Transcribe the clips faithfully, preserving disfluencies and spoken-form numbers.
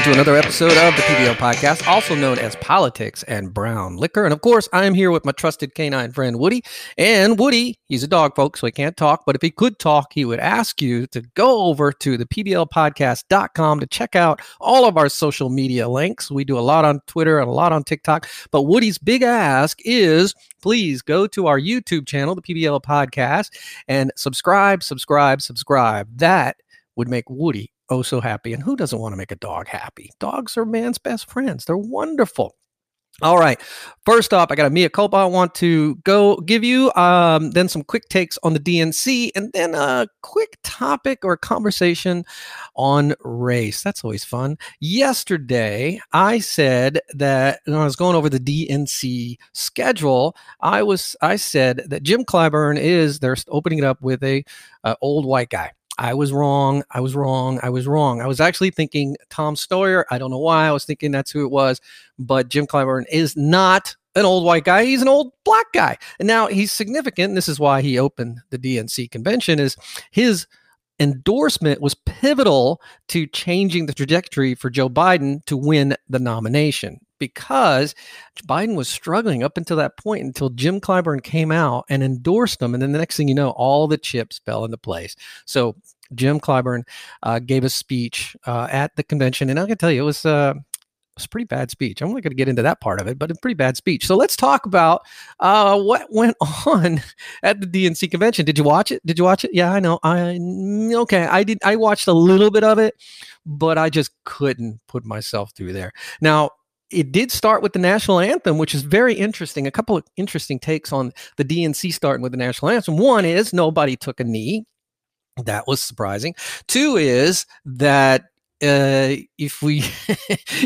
welcome to another episode of the P B L Podcast, also known as Politics and Brown Liquor. And of course, I'm here with my trusted canine friend, Woody. And Woody, he's a dog, folks, so he can't talk. But if he could talk, he would ask you to go over to the P B L podcast dot com to check out all of our social media links. We do a lot on Twitter and a lot on TikTok. But Woody's big ask is, please go to our YouTube channel, the P B L Podcast, and subscribe, subscribe, subscribe. That would make Woody oh so happy. And who doesn't want to make a dog happy? Dogs are man's best friends. They're wonderful. All right. First off, I got a mea culpa I want to go give you, um, then some quick takes on the D N C, and then a quick topic or conversation on race. That's always fun. Yesterday, I said that when I was going over the D N C schedule, I was I said that Jim Clyburn is, they're opening it up with a uh, old white guy. I was wrong. I was wrong. I was wrong. I was actually thinking Tom Sawyer. I don't know why I was thinking that's who it was, but Jim Clyburn is not an old white guy. He's an old black guy. And now he's significant. And this is why he opened the D N C convention, is his endorsement was pivotal to changing the trajectory for Joe Biden to win the nomination, because Biden was struggling up until that point, until Jim Clyburn came out and endorsed him. And then the next thing you know, all the chips fell into place. So Jim Clyburn uh, gave a speech uh, at the convention. And I can tell you, it was, uh, it was a pretty bad speech. I'm not going to get into that part of it, but a pretty bad speech. So let's talk about uh, what went on at the D N C convention. Did you watch it? Did you watch it? Yeah, I know. I Okay, I did. I watched a little bit of it, but I just couldn't put myself through there. Now, it did start with the national anthem, which is very interesting. A couple of interesting takes on the D N C starting with the national anthem. One is nobody took a knee. That was surprising. Two is that uh, if we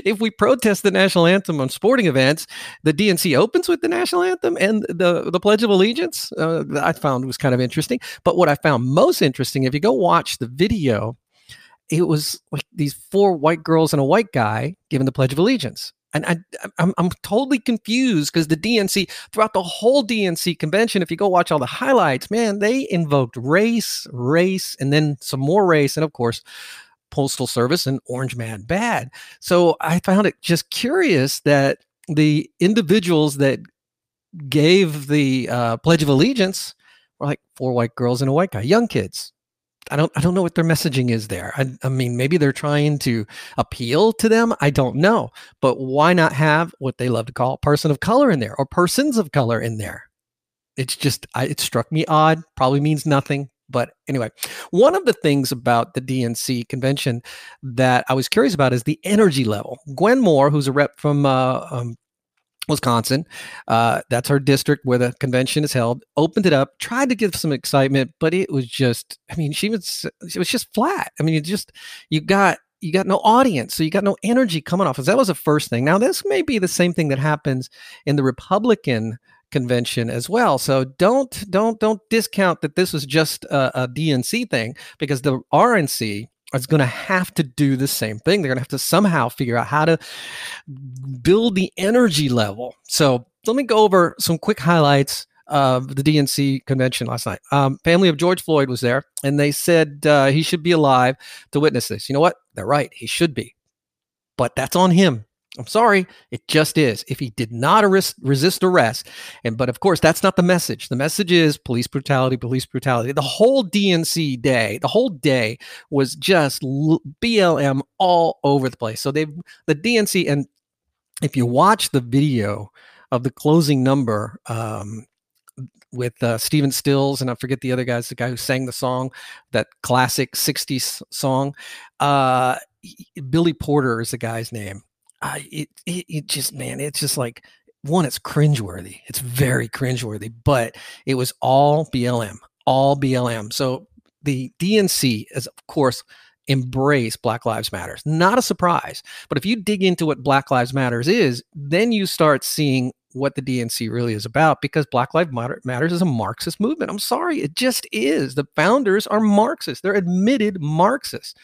if we protest the national anthem on sporting events, the D N C opens with the national anthem and the, the Pledge of Allegiance, uh, that I found was kind of interesting. But what I found most interesting, if you go watch the video, it was like these four white girls and a white guy giving the Pledge of Allegiance. And I, I'm, I'm totally confused, because the D N C, throughout the whole D N C convention, if you go watch all the highlights, man, they invoked race, race, and then some more race, and of course, Postal Service and Orange Man Bad. So I found it just curious that the individuals that gave the uh, Pledge of Allegiance were like four white girls and a white guy, young kids. I don't I don't know what their messaging is there. I, I mean, maybe they're trying to appeal to them. I don't know. But why not have what they love to call person of color in there, or persons of color in there? It's just, I, it struck me odd. Probably means nothing. But anyway, one of the things about the D N C convention that I was curious about is the energy level. Gwen Moore, who's a rep from uh, um, Wisconsin, uh, that's her district where the convention is held, opened it up, tried to give some excitement, but it was just, I mean, she was, it was just flat. I mean, it just, you got, you got no audience. So you got no energy coming off. So that was the first thing. Now, this may be the same thing that happens in the Republican convention as well. So don't, don't, don't discount that this was just a, a D N C thing, because the R N C is going to have to do the same thing. They're going to have to somehow figure out how to build the energy level. So let me go over some quick highlights of the D N C convention last night. Um, family of George Floyd was there, and they said uh, he should be alive to witness this. You know what? They're right. He should be. But that's on him. I'm sorry. It just is. If he did not arrest, resist arrest. And, but of course, that's not the message. The message is police brutality, police brutality. The whole D N C day, the whole day was just B L M all over the place. So they've, the D N C, and if you watch the video of the closing number, um, with uh, Stephen Stills, and I forget the other guys, the guy who sang the song, that classic sixties song, uh, Billy Porter is the guy's name. Uh, it, it it just, man, it's just like, one, it's cringeworthy. It's very cringeworthy, but it was all B L M, all B L M. So the D N C is, of course, embrace Black Lives Matter. Not a surprise, but if you dig into what Black Lives Matter is, then you start seeing what the D N C really is about, because Black Lives Matter matters is a Marxist movement. I'm sorry. It just is. The founders are Marxists. They're admitted Marxists.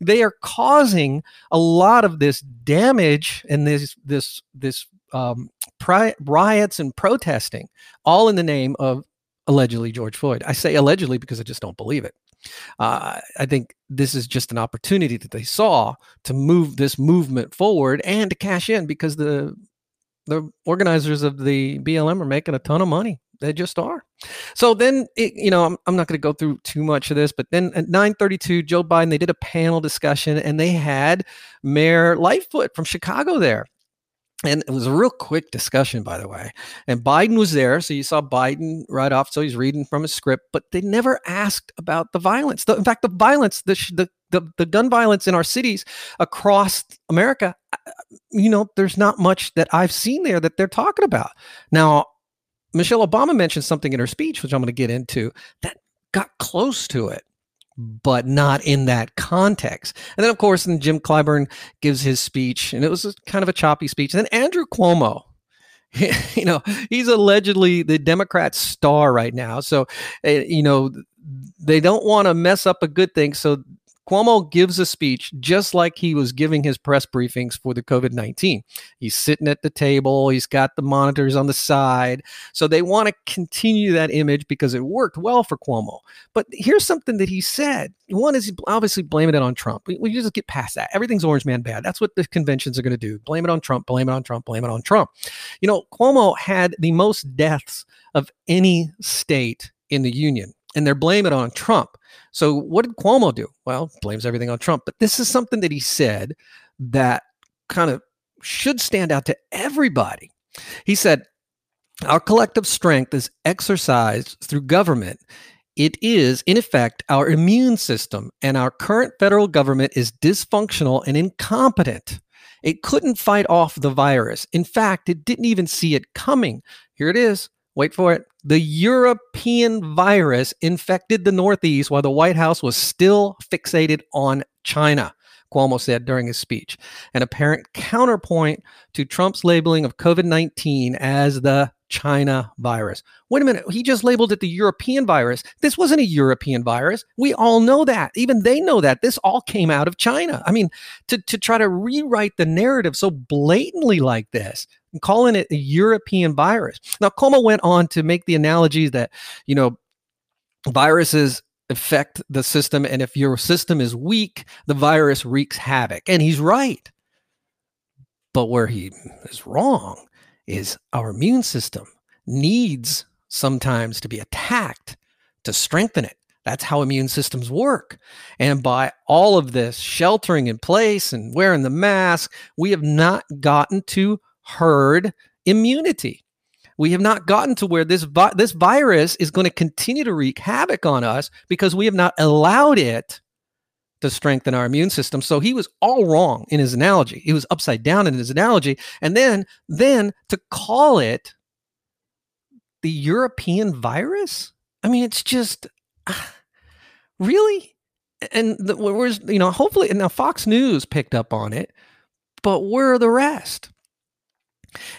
They are causing a lot of this damage and this, this, this um, pri- riots and protesting, all in the name of allegedly George Floyd. I say allegedly because I just don't believe it. Uh, I think this is just an opportunity that they saw to move this movement forward and to cash in, because the the organizers of the B L M are making a ton of money. They just are. So then, it, you know, I'm, I'm not going to go through too much of this, but then at nine thirty-two, Joe Biden, they did a panel discussion, and they had Mayor Lightfoot from Chicago there. And it was a real quick discussion, by the way. And Biden was there. So you saw Biden right off. So he's reading from his script, but they never asked about the violence. The, in fact, the violence, the, the the the gun violence in our cities across America, you know, there's not much that I've seen there that they're talking about. Now, Michelle Obama mentioned something in her speech, which I'm going to get into, that got close to it, but not in that context. And then, of course, then Jim Clyburn gives his speech, and it was kind of a choppy speech. And then Andrew Cuomo, you know, he's allegedly the Democrat star right now. So, you know, they don't want to mess up a good thing. So Cuomo gives a speech just like he was giving his press briefings for the COVID nineteen. He's sitting at the table. He's got the monitors on the side. So they want to continue that image because it worked well for Cuomo. But here's something that he said. One is obviously blaming it on Trump. We, we just get past that. Everything's orange man bad. That's what the conventions are going to do. Blame it on Trump, blame it on Trump, blame it on Trump. You know, Cuomo had the most deaths of any state in the union, and they're blaming it on Trump. So what did Cuomo do? Well, blames everything on Trump. But this is something that he said that kind of should stand out to everybody. He said, "Our collective strength is exercised through government. It is, in effect, our immune system, and our current federal government is dysfunctional and incompetent. It couldn't fight off the virus. In fact, it didn't even see it coming. Here it is. Wait for it. The European virus infected the Northeast while the White House was still fixated on China," Cuomo said during his speech, an apparent counterpoint to Trump's labeling of COVID nineteen as the China virus. Wait a minute. He just labeled it the European virus. This wasn't a European virus. We all know that. Even they know that. This all came out of China. I mean, to, to try to rewrite the narrative so blatantly like this, and calling it a European virus. Now, Cuomo went on to make the analogy that, you know, viruses affect the system, and if your system is weak, the virus wreaks havoc. And he's right. But where he is wrong is our immune system needs sometimes to be attacked to strengthen it. That's how immune systems work. And by all of this sheltering in place and wearing the mask, we have not gotten to herd immunity. We have not gotten to where this vi- this virus is going to continue to wreak havoc on us because we have not allowed it to strengthen our immune system. So he was all wrong in his analogy. He was upside down in his analogy. And then, then to call it the European virus? I mean, it's just, really? And the, where's, you know, hopefully, and now Fox News picked up on it, but where are the rest?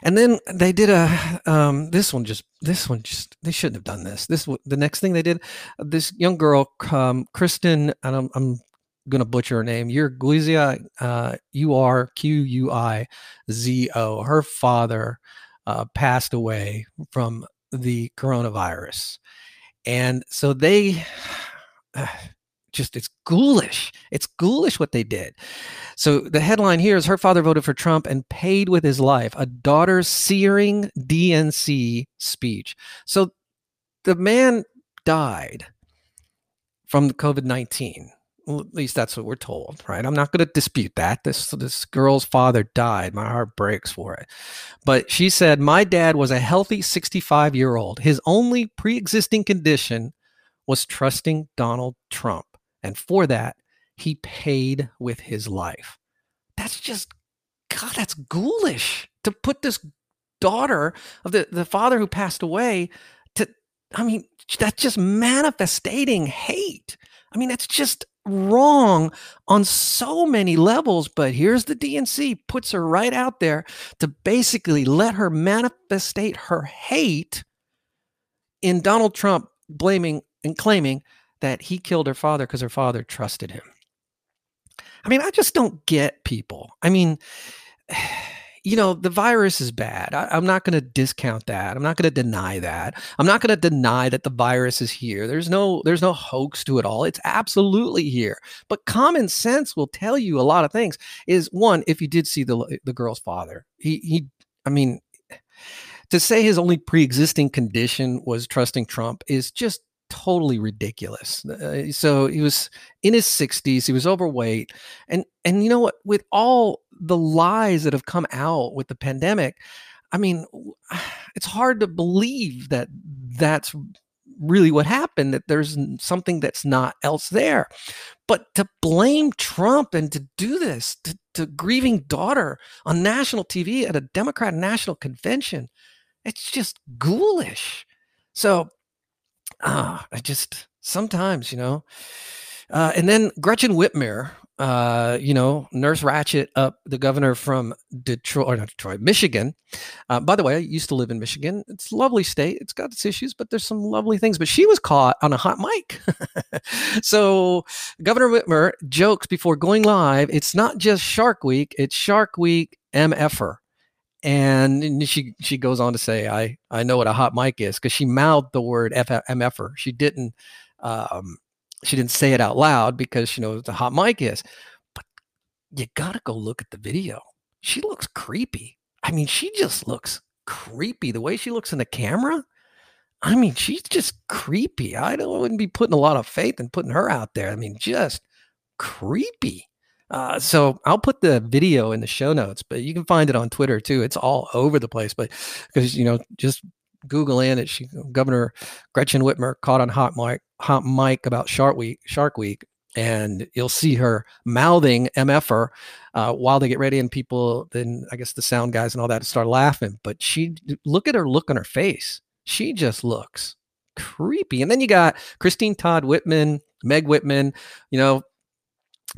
And then they did a, um, this one just, this one just, they shouldn't have done this. This, the next thing they did, this young girl, um, Kristen, and I'm, I'm going to butcher her name, Urquizia, uh, U R Q U I Z O. Her father uh, passed away from the coronavirus. And so they uh, just, it's ghoulish. It's ghoulish what they did. So the headline here is, "Her father voted for Trump and paid with his life, a daughter's searing D N C speech." So the man died from COVID nineteen. Well, at least that's what we're told, right? I'm not going to dispute that. This, this girl's father died. My heart breaks for it. But she said, "My dad was a healthy sixty-five-year-old. His only pre-existing condition was trusting Donald Trump. And for that, he paid with his life." That's just, God, that's ghoulish to put this daughter of the, the father who passed away to, I mean, that's just manifesting hate. I mean, that's just wrong on so many levels, but here's the D N C puts her right out there to basically let her manifestate her hate in Donald Trump, blaming and claiming that he killed her father because her father trusted him. I mean, I just don't get people. I mean, you know, the virus is bad. I, I'm not going to discount that. I'm not going to deny that. I'm not going to deny that the virus is here. There's no, there's no hoax to it all. It's absolutely here. But common sense will tell you a lot of things. Is one, if you did see the the girl's father, he he, I mean, to say his only pre-existing condition was trusting Trump is just totally ridiculous. Uh, so he was in his sixties. He was overweight. And, and you know what, with all the lies that have come out with the pandemic, I mean, it's hard to believe that that's really what happened, that there's something that's not else there. But to blame Trump and to do this to, to grieving daughter on national T V at a Democrat national convention, it's just ghoulish. So Ah, I just sometimes, you know, uh, and then Gretchen Whitmer, uh, you know, Nurse Ratchet up, the governor from Detroit, or not Detroit, Michigan. Uh, by the way, I used to live in Michigan. It's a lovely state. It's got its issues, but there's some lovely things. But she was caught on a hot mic. So Governor Whitmer jokes before going live, it's not just Shark Week, it's Shark Week M F-er. And she she goes on to say, I, I know what a hot mic is, because she mouthed the word M F-er. She didn't um, she didn't say it out loud because she knows what the hot mic is. But you got to go look at the video. She looks creepy. I mean, she just looks creepy. The way she looks in the camera, I mean, she's just creepy. I, don't, I wouldn't be putting a lot of faith in putting her out there. I mean, just creepy. Uh, so I'll put the video in the show notes, but you can find it on Twitter too. It's all over the place, but because, you know, just Google in it. She, Governor Gretchen Whitmer, caught on hot mic, hot mic about Shark Week, Shark Week, and you'll see her mouthing M F-er uh, while they get ready, and people, then I guess the sound guys and all that start laughing. But she, look at her look on her face. She just looks creepy. And then you got Christine Todd Whitman, Meg Whitman, you know.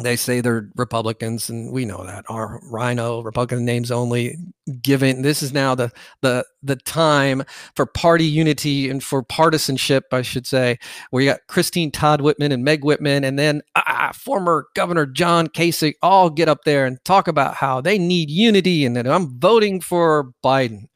They say they're Republicans, and we know that. Our Rhino, Republican names only, given this is now the the the time for party unity and for partisanship, I should say, where you got Christine Todd Whitman and Meg Whitman, and then ah, former Governor John Kasich all get up there and talk about how they need unity and that I'm voting for Biden.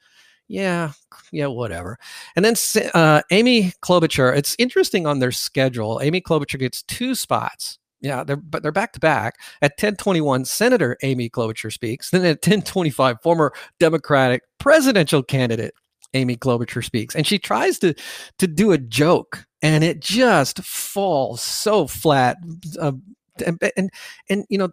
Yeah, yeah, whatever. And then uh, Amy Klobuchar, it's interesting on their schedule. Amy Klobuchar gets two spots. Yeah, they're but they're back to back. At ten twenty-one, Senator Amy Klobuchar speaks. Then at ten twenty-five, former Democratic presidential candidate Amy Klobuchar speaks. And she tries to to do a joke, and it just falls so flat. Uh, and, and and you know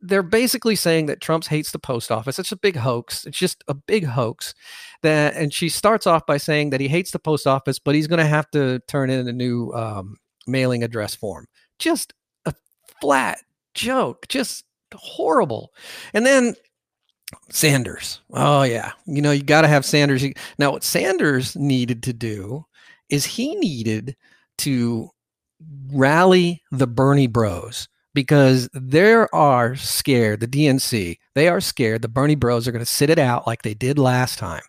they're basically saying that Trump hates the post office. It's a big hoax. It's just a big hoax. That and she starts off by saying that he hates the post office, but he's going to have to turn in a new um, mailing address form. Just flat joke, just horrible. And then Sanders. Oh yeah, you know you got to have Sanders. Now what Sanders needed to do is he needed to rally the Bernie Bros, because they are scared. The D N C, they are scared. The Bernie Bros are going to sit it out like they did last time.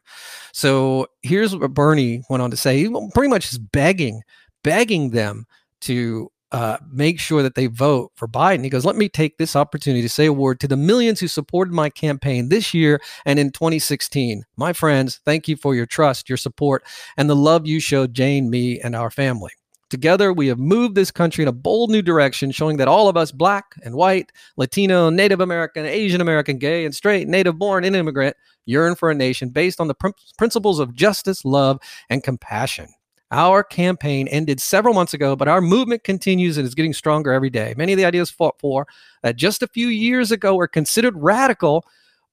So here's what Bernie went on to say. He pretty much is begging, begging them to. Uh, make sure that they vote for Biden. He goes, let me take this opportunity to say a word to the millions who supported my campaign this year and in twenty sixteen. My friends, thank you for your trust, your support, and the love you showed Jane, me, and our family. Together, we have moved this country in a bold new direction, showing that all of us, black and white, Latino, Native American, Asian American, gay and straight, native born and immigrant, yearn for a nation based on the pr- principles of justice, love, and compassion. Our campaign ended several months ago, but our movement continues and is getting stronger every day. Many of the ideas fought for that just a few years ago were considered radical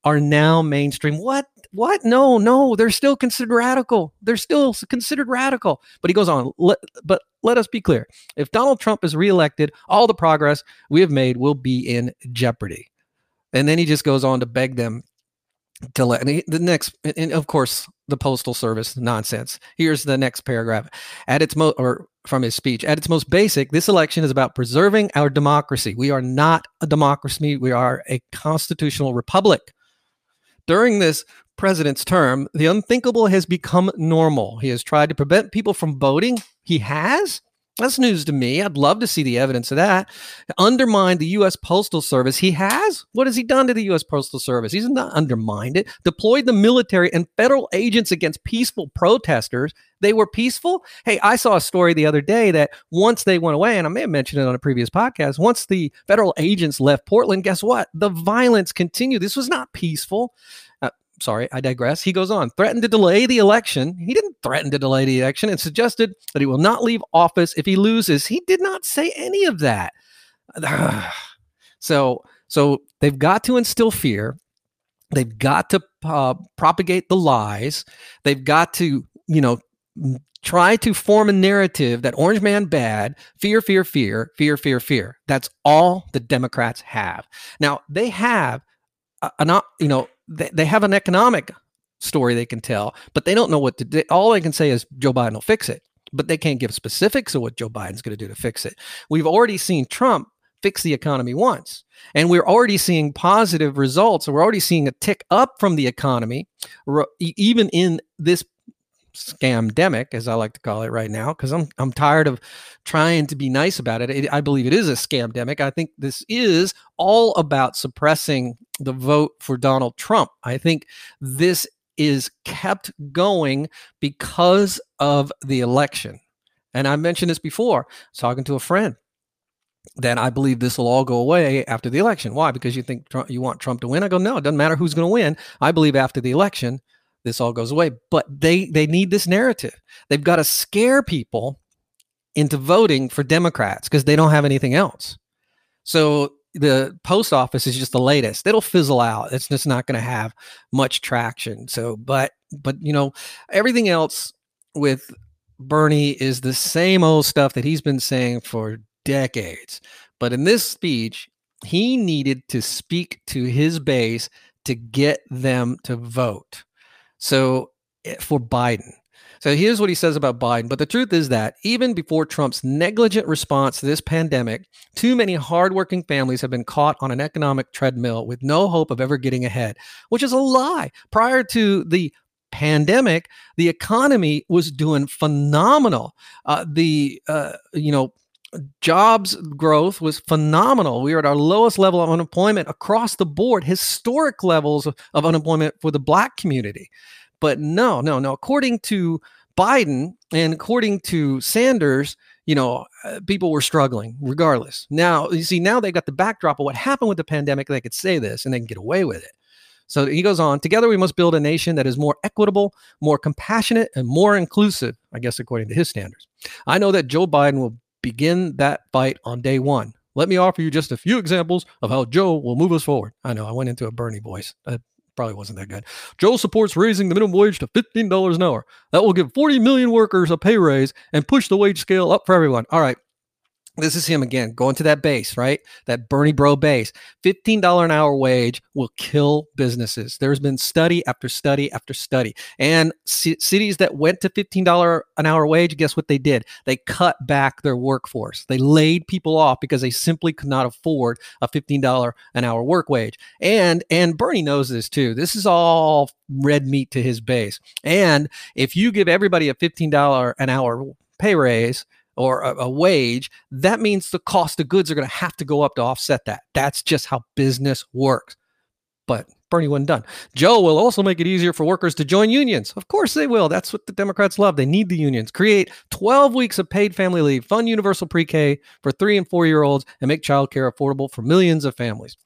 are now mainstream. What? What? No, no, they're still considered radical. They're still considered radical. But he goes on, let, but let us be clear. If Donald Trump is reelected, all the progress we have made will be in jeopardy. And then he just goes on to beg them to let and the next, and of course, the Postal Service nonsense. Here's the next paragraph. At its most, or from his speech, at its most basic, this election is about preserving our democracy. We are not a democracy. We are a constitutional republic. During this president's term, the unthinkable has become normal. He has tried to prevent people from voting. He has. That's news to me. I'd love to see the evidence of that. Undermined the U S. Postal Service. He has. What has he done to the U S. Postal Service? He's not undermined it. Deployed the military and federal agents against peaceful protesters. They were peaceful. Hey, I saw a story the other day that once they went away, and I may have mentioned it on a previous podcast, once the federal agents left Portland, guess what? The violence continued. This was not peaceful. Uh, Sorry, I digress. He goes on, threatened to delay the election. He didn't threaten to delay the election and suggested that he will not leave office if he loses. He did not say any of that. So, so they've got to instill fear. They've got to uh, propagate the lies. They've got to, you know, try to form a narrative that orange man bad, fear, fear, fear, fear, fear, fear. That's all the Democrats have. Now, they have, a, a, you know, they have an economic story they can tell, but they don't know what to do. All they can say is Joe Biden will fix it, but they can't give specifics of what Joe Biden's going to do to fix it. We've already seen Trump fix the economy once, and we're already seeing positive results. We're already seeing a tick up from the economy, even in this scamdemic, as I like to call it right now, because I'm I'm tired of trying to be nice about it. it. I believe it is a scamdemic. I think this is all about suppressing the vote for Donald Trump. I think this is kept going because of the election. And I mentioned this before. I was talking to a friend that I believe this will all go away after the election. Why? Because you think Trump, you want Trump to win? I go, no, it doesn't matter who's going to win. I believe after the election, this all goes away, but they they need this narrative. They've got to scare people into voting for Democrats because they don't have anything else. So the post office is just the latest. It'll fizzle out. It's just not going to have much traction. So, but but you know, everything else with Bernie is the same old stuff that he's been saying for decades. But in this speech, he needed to speak to his base to get them to vote. So for Biden. So here's what he says about Biden. But the truth is that even before Trump's negligent response to this pandemic, too many hardworking families have been caught on an economic treadmill with no hope of ever getting ahead, which is a lie. Prior to the pandemic, the economy was doing phenomenal. Uh, the, uh, you know, jobs growth was phenomenal. We are at our lowest level of unemployment across the board, historic levels of unemployment for the black community. But no, no, no. According to Biden and according to Sanders, you know, uh, people were struggling regardless. Now, you see, now they've got the backdrop of what happened with the pandemic. They could say this and they can get away with it. So he goes on, together we must build a nation that is more equitable, more compassionate, and more inclusive, I guess, according to his standards. I know that Joe Biden will begin that fight on day one. Let me offer you just a few examples of how Joe will move us forward. I know I went into a Bernie voice. That probably wasn't that good. Joe supports raising the minimum wage to fifteen dollars an hour. That will give forty million workers a pay raise and push the wage scale up for everyone. All right. This is him again, going to that base, right? That Bernie bro base. fifteen dollars an hour wage will kill businesses. There's been study after study after study. And c- cities that went to fifteen dollars an hour wage, guess what they did? They cut back their workforce. They laid people off because they simply could not afford a fifteen dollars an hour work wage. And, and Bernie knows this too. This is all red meat to his base. And if you give everybody a fifteen dollars an hour pay raise, or a, a wage, that means the cost of goods are going to have to go up to offset that. That's just how business works. But Bernie wasn't done. Joe will also make it easier for workers to join unions. Of course they will. That's what the Democrats love. They need the unions. Create twelve weeks of paid family leave, fund universal pre-K for three and four-year-olds, and make childcare affordable for millions of families.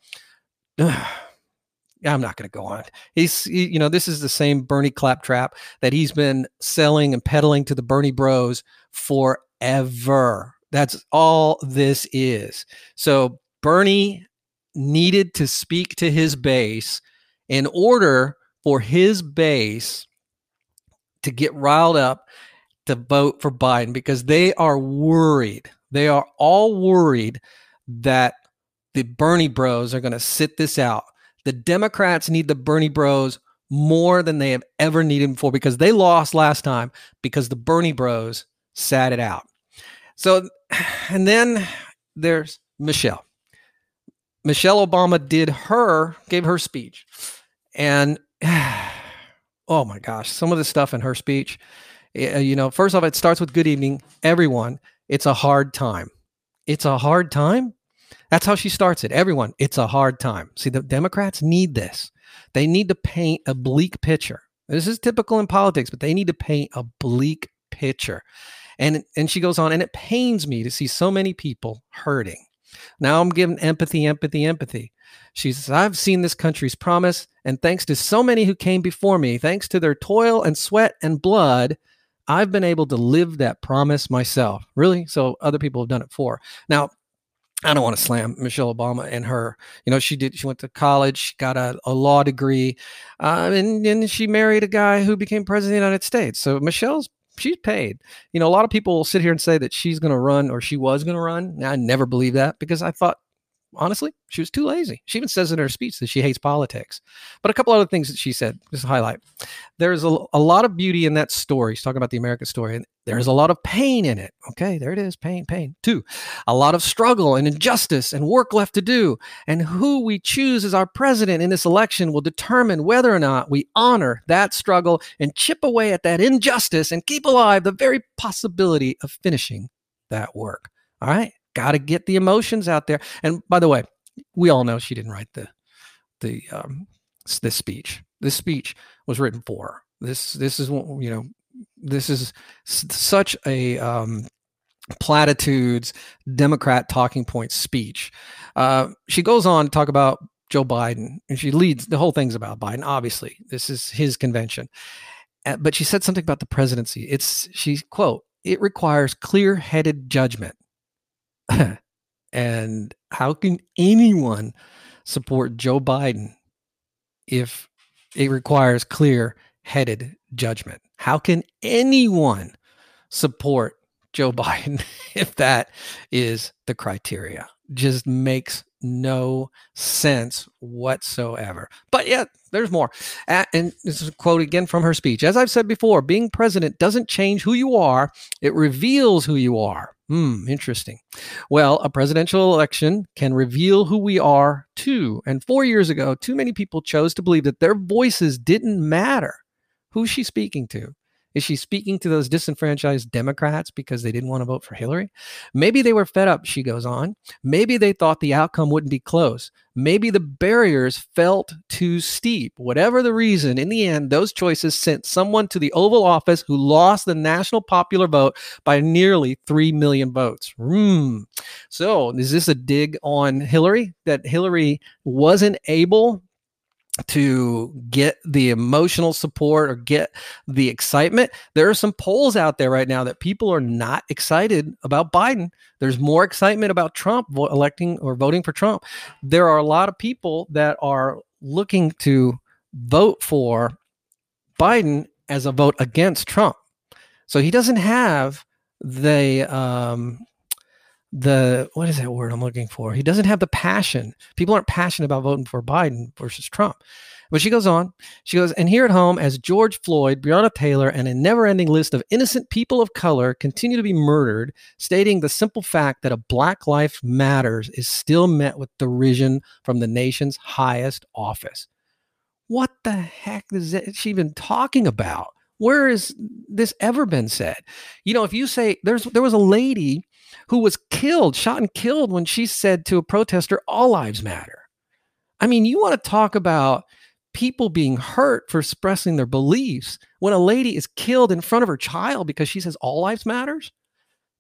I'm not going to go on. He's, he, you know, this is the same Bernie claptrap that he's been selling and peddling to the Bernie bros for ever. That's all this is. So Bernie needed to speak to his base in order for his base to get riled up to vote for Biden, because they are worried. They are all worried that the Bernie bros are going to sit this out. The Democrats need the Bernie bros more than they have ever needed before, because they lost last time because the Bernie bros sat it out. So, and then there's Michelle. Michelle Obama did her, gave her speech. And, oh my gosh, some of the stuff in her speech, you know, first off, it starts with good evening, everyone. It's a hard time. It's a hard time. That's how she starts it. Everyone, it's a hard time. See, the Democrats need this. They need to paint a bleak picture. This is typical in politics, but they need to paint a bleak picture. And, and she goes on, and it pains me to see so many people hurting. Now I'm giving empathy, empathy, empathy. She says, I've seen this country's promise, and thanks to so many who came before me, thanks to their toil and sweat and blood, I've been able to live that promise myself. Really? So other people have done it for. Now, I don't want to slam Michelle Obama and her. You know, she did. She went to college. She got a, a law degree, uh, and and she married a guy who became president of the United States. So Michelle's she's paid. You know, a lot of people will sit here and say that she's going to run or she was going to run. Now, I never believed that because I thought, honestly, she was too lazy. She even says in her speech that she hates politics. But a couple other things that she said, just to highlight. There's a, a lot of beauty in that story. She's talking about the American story. And there's a lot of pain in it. Okay, there it is, pain, pain. Two, a lot of struggle and injustice and work left to do. And who we choose as our president in this election will determine whether or not we honor that struggle and chip away at that injustice and keep alive the very possibility of finishing that work. All right? Got to get the emotions out there. And by the way, we all know she didn't write the the um, this speech. This speech was written for her. This this is you know this is such a um, platitudes Democrat talking point speech. Uh, she goes on to talk about Joe Biden, and she leads the whole thing's about Biden. Obviously, this is his convention, uh, but she said something about the presidency. It's she quote, "It requires clear-headed judgment." And how can anyone support Joe Biden if it requires clear-headed judgment? How can anyone support Joe Biden if that is the criteria? Just makes no sense whatsoever. But yeah, there's more. And this is a quote again from her speech. As I've said before, being president doesn't change who you are. It reveals who you are. Hmm, interesting. Well, a presidential election can reveal who we are too. And four years ago, too many people chose to believe that their voices didn't matter. Who's she speaking to? Is she speaking to those disenfranchised Democrats because they didn't want to vote for Hillary? Maybe they were fed up, she goes on. Maybe they thought the outcome wouldn't be close. Maybe the barriers felt too steep. Whatever the reason, in the end, those choices sent someone to the Oval Office who lost the national popular vote by nearly three million votes. Mm. So is this a dig on Hillary? That Hillary wasn't able to get the emotional support or get the excitement? There are some polls out there right now that people are not excited about Biden. There's more excitement about Trump vo- electing or voting for Trump. There are a lot of people that are looking to vote for Biden as a vote against Trump. So he doesn't have the um, the what is that word I'm looking for? He doesn't have the passion. People aren't passionate about voting for Biden versus Trump. But she goes on. She goes, and here at home, as George Floyd, Breonna Taylor, and a never-ending list of innocent people of color continue to be murdered, stating the simple fact that a Black Life Matters is still met with derision from the nation's highest office. What the heck is that she even talking about? Where has this ever been said? You know, if you say there's there was a lady who was killed, shot and killed when she said to a protester, all lives matter. I mean, you want to talk about people being hurt for expressing their beliefs when a lady is killed in front of her child because she says all lives matters?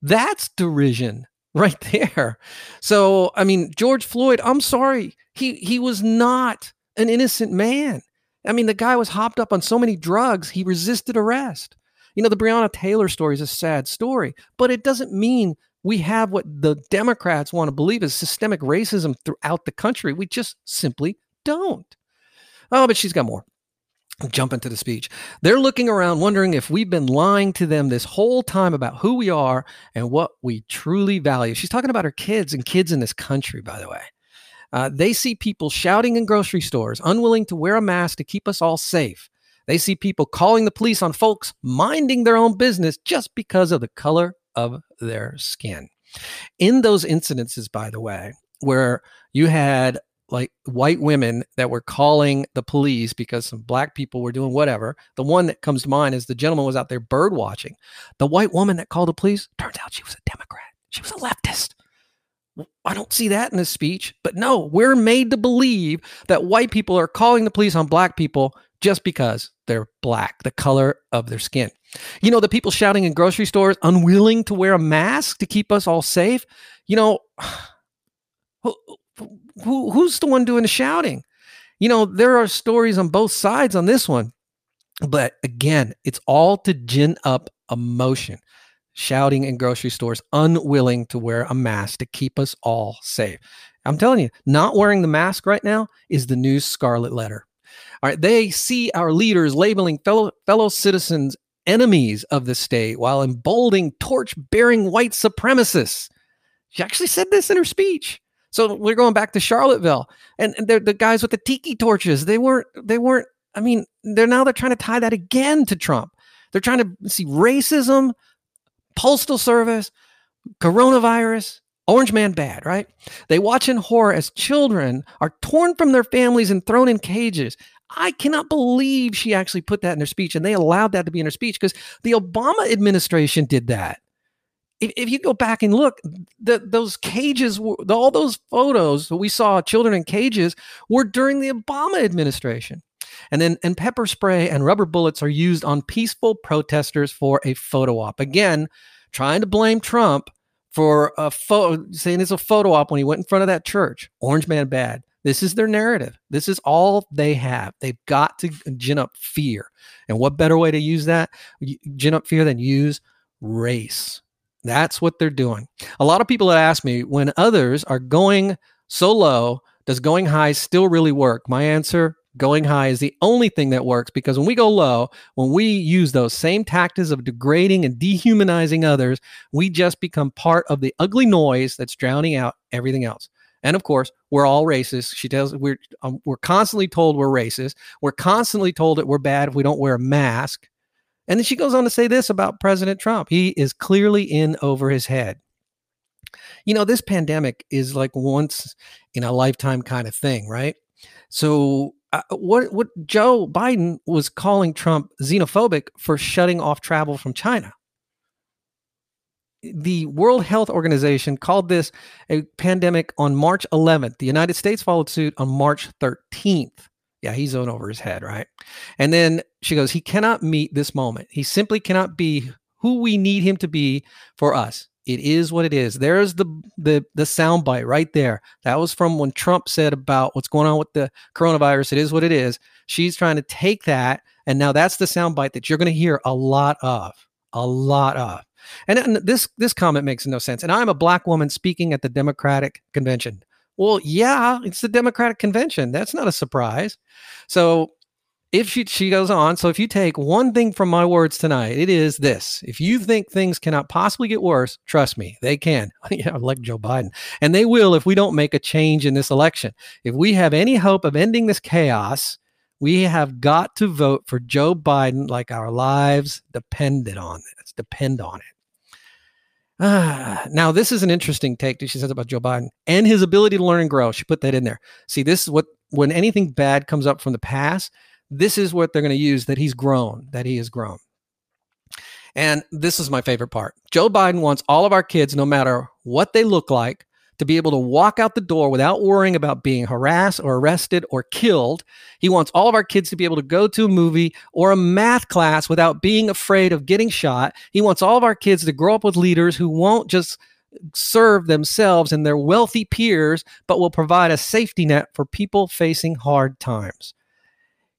That's derision right there. So, I mean, George Floyd, I'm sorry. He, he was not an innocent man. I mean, the guy was hopped up on so many drugs, he resisted arrest. You know, the Breonna Taylor story is a sad story, but it doesn't mean we have what the Democrats want to believe is systemic racism throughout the country. We just simply don't. Oh, but she's got more. Jump into the speech. They're looking around wondering if we've been lying to them this whole time about who we are and what we truly value. She's talking about her kids and kids in this country, by the way. Uh, they see people shouting in grocery stores, unwilling to wear a mask to keep us all safe. They see people calling the police on folks minding their own business just because of the color of their skin. In those incidences, by the way, where you had like white women that were calling the police because some black people were doing whatever, the one that comes to mind is the gentleman was out there bird watching. The white woman that called the police, turns out she was a Democrat. She was a leftist. I don't see that in this speech. But no, we're made to believe that white people are calling the police on black people just because they're black, the color of their skin. You know, the people shouting in grocery stores, unwilling to wear a mask to keep us all safe. You know, who, who who's the one doing the shouting? You know, there are stories on both sides on this one. But again, it's all to gin up emotion. Shouting in grocery stores, unwilling to wear a mask to keep us all safe. I'm telling you, not wearing the mask right now is the new scarlet letter. All right, they see our leaders labeling fellow fellow citizens enemies of the state while emboldening torch-bearing white supremacists. She actually said this in her speech. So we're going back to Charlottesville, and, and the guys with the tiki torches, they weren't, they weren't, I mean, they're now they're trying to tie that again to Trump. They're trying to see racism, postal service, coronavirus, orange man bad, right? They watch in horror as children are torn from their families and thrown in cages. I cannot believe she actually put that in her speech, and they allowed that to be in her speech because the Obama administration did that. If, if you go back and look, the, those cages, were, the, all those photos that we saw, children in cages, were during the Obama administration. And then and pepper spray and rubber bullets are used on peaceful protesters for a photo op. Again, trying to blame Trump for a photo, saying it's a photo op when he went in front of that church. Orange man bad. This is their narrative. This is all they have. They've got to gin up fear. And what better way to use that, gin up fear, than use race? That's what they're doing. A lot of people that ask me, when others are going so low, does going high still really work? My answer, going high is the only thing that works, because when we go low, when we use those same tactics of degrading and dehumanizing others, we just become part of the ugly noise that's drowning out everything else. And of course, we're all racist. She tells we're um, we're constantly told we're racist. We're constantly told that we're bad if we don't wear a mask. And then she goes on to say this about President Trump. He is clearly in over his head. You know, this pandemic is like once in a lifetime kind of thing, right? So uh, what, what Joe Biden was calling Trump xenophobic for shutting off travel from China. The World Health Organization called this a pandemic on March eleventh. The United States followed suit on March thirteenth. Yeah, he's on over his head, right? And then she goes, he cannot meet this moment. He simply cannot be who we need him to be for us. It is what it is. There's the the the soundbite right there. That was from when Trump said about what's going on with the coronavirus. It is what it is. She's trying to take that, and now that's the soundbite that you're going to hear a lot of, a lot of. And, and this this comment makes no sense. And I'm a black woman speaking at the Democratic convention. Well, yeah, it's the Democratic convention. That's not a surprise. So if she, she goes on, so if you take one thing from my words tonight, it is this. If you think things cannot possibly get worse, trust me, they can. Yeah, like Joe Biden. And they will if we don't make a change in this election. If we have any hope of ending this chaos, we have got to vote for Joe Biden like our lives depended on this, depend on it. Ah, now, this is an interesting take that she says about Joe Biden and his ability to learn and grow. She put that in there. See, this is what, when anything bad comes up from the past, this is what they're going to use, that he's grown, that he has grown. And this is my favorite part. Joe Biden wants all of our kids, no matter what they look like, to be able to walk out the door without worrying about being harassed or arrested or killed. He wants all of our kids to be able to go to a movie or a math class without being afraid of getting shot. He wants all of our kids to grow up with leaders who won't just serve themselves and their wealthy peers, but will provide a safety net for people facing hard times.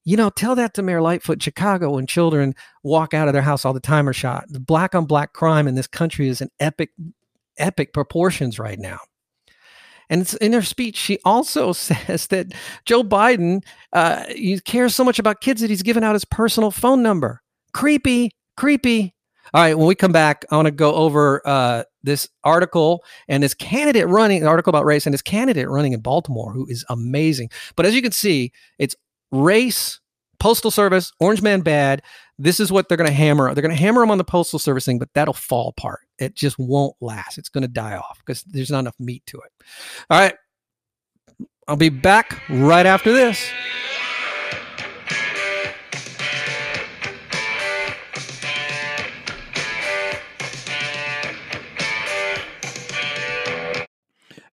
You know, tell that to Mayor Lightfoot in Chicago when children walk out of their house all the time are shot. The black on black crime in this country is an epic, epic proportions right now. And in her speech, she also says that Joe Biden uh, he cares so much about kids that he's given out his personal phone number. Creepy, creepy. All right, when we come back, I want to go over uh, this article and this candidate running, an article about race and this candidate running in Baltimore, who is amazing. But as you can see, it's race, postal service, orange man bad. This is what they're going to hammer. They're going to hammer them on the postal service thing, but that'll fall apart. It just won't last. It's going to die off because there's not enough meat to it. All right. I'll be back right after this.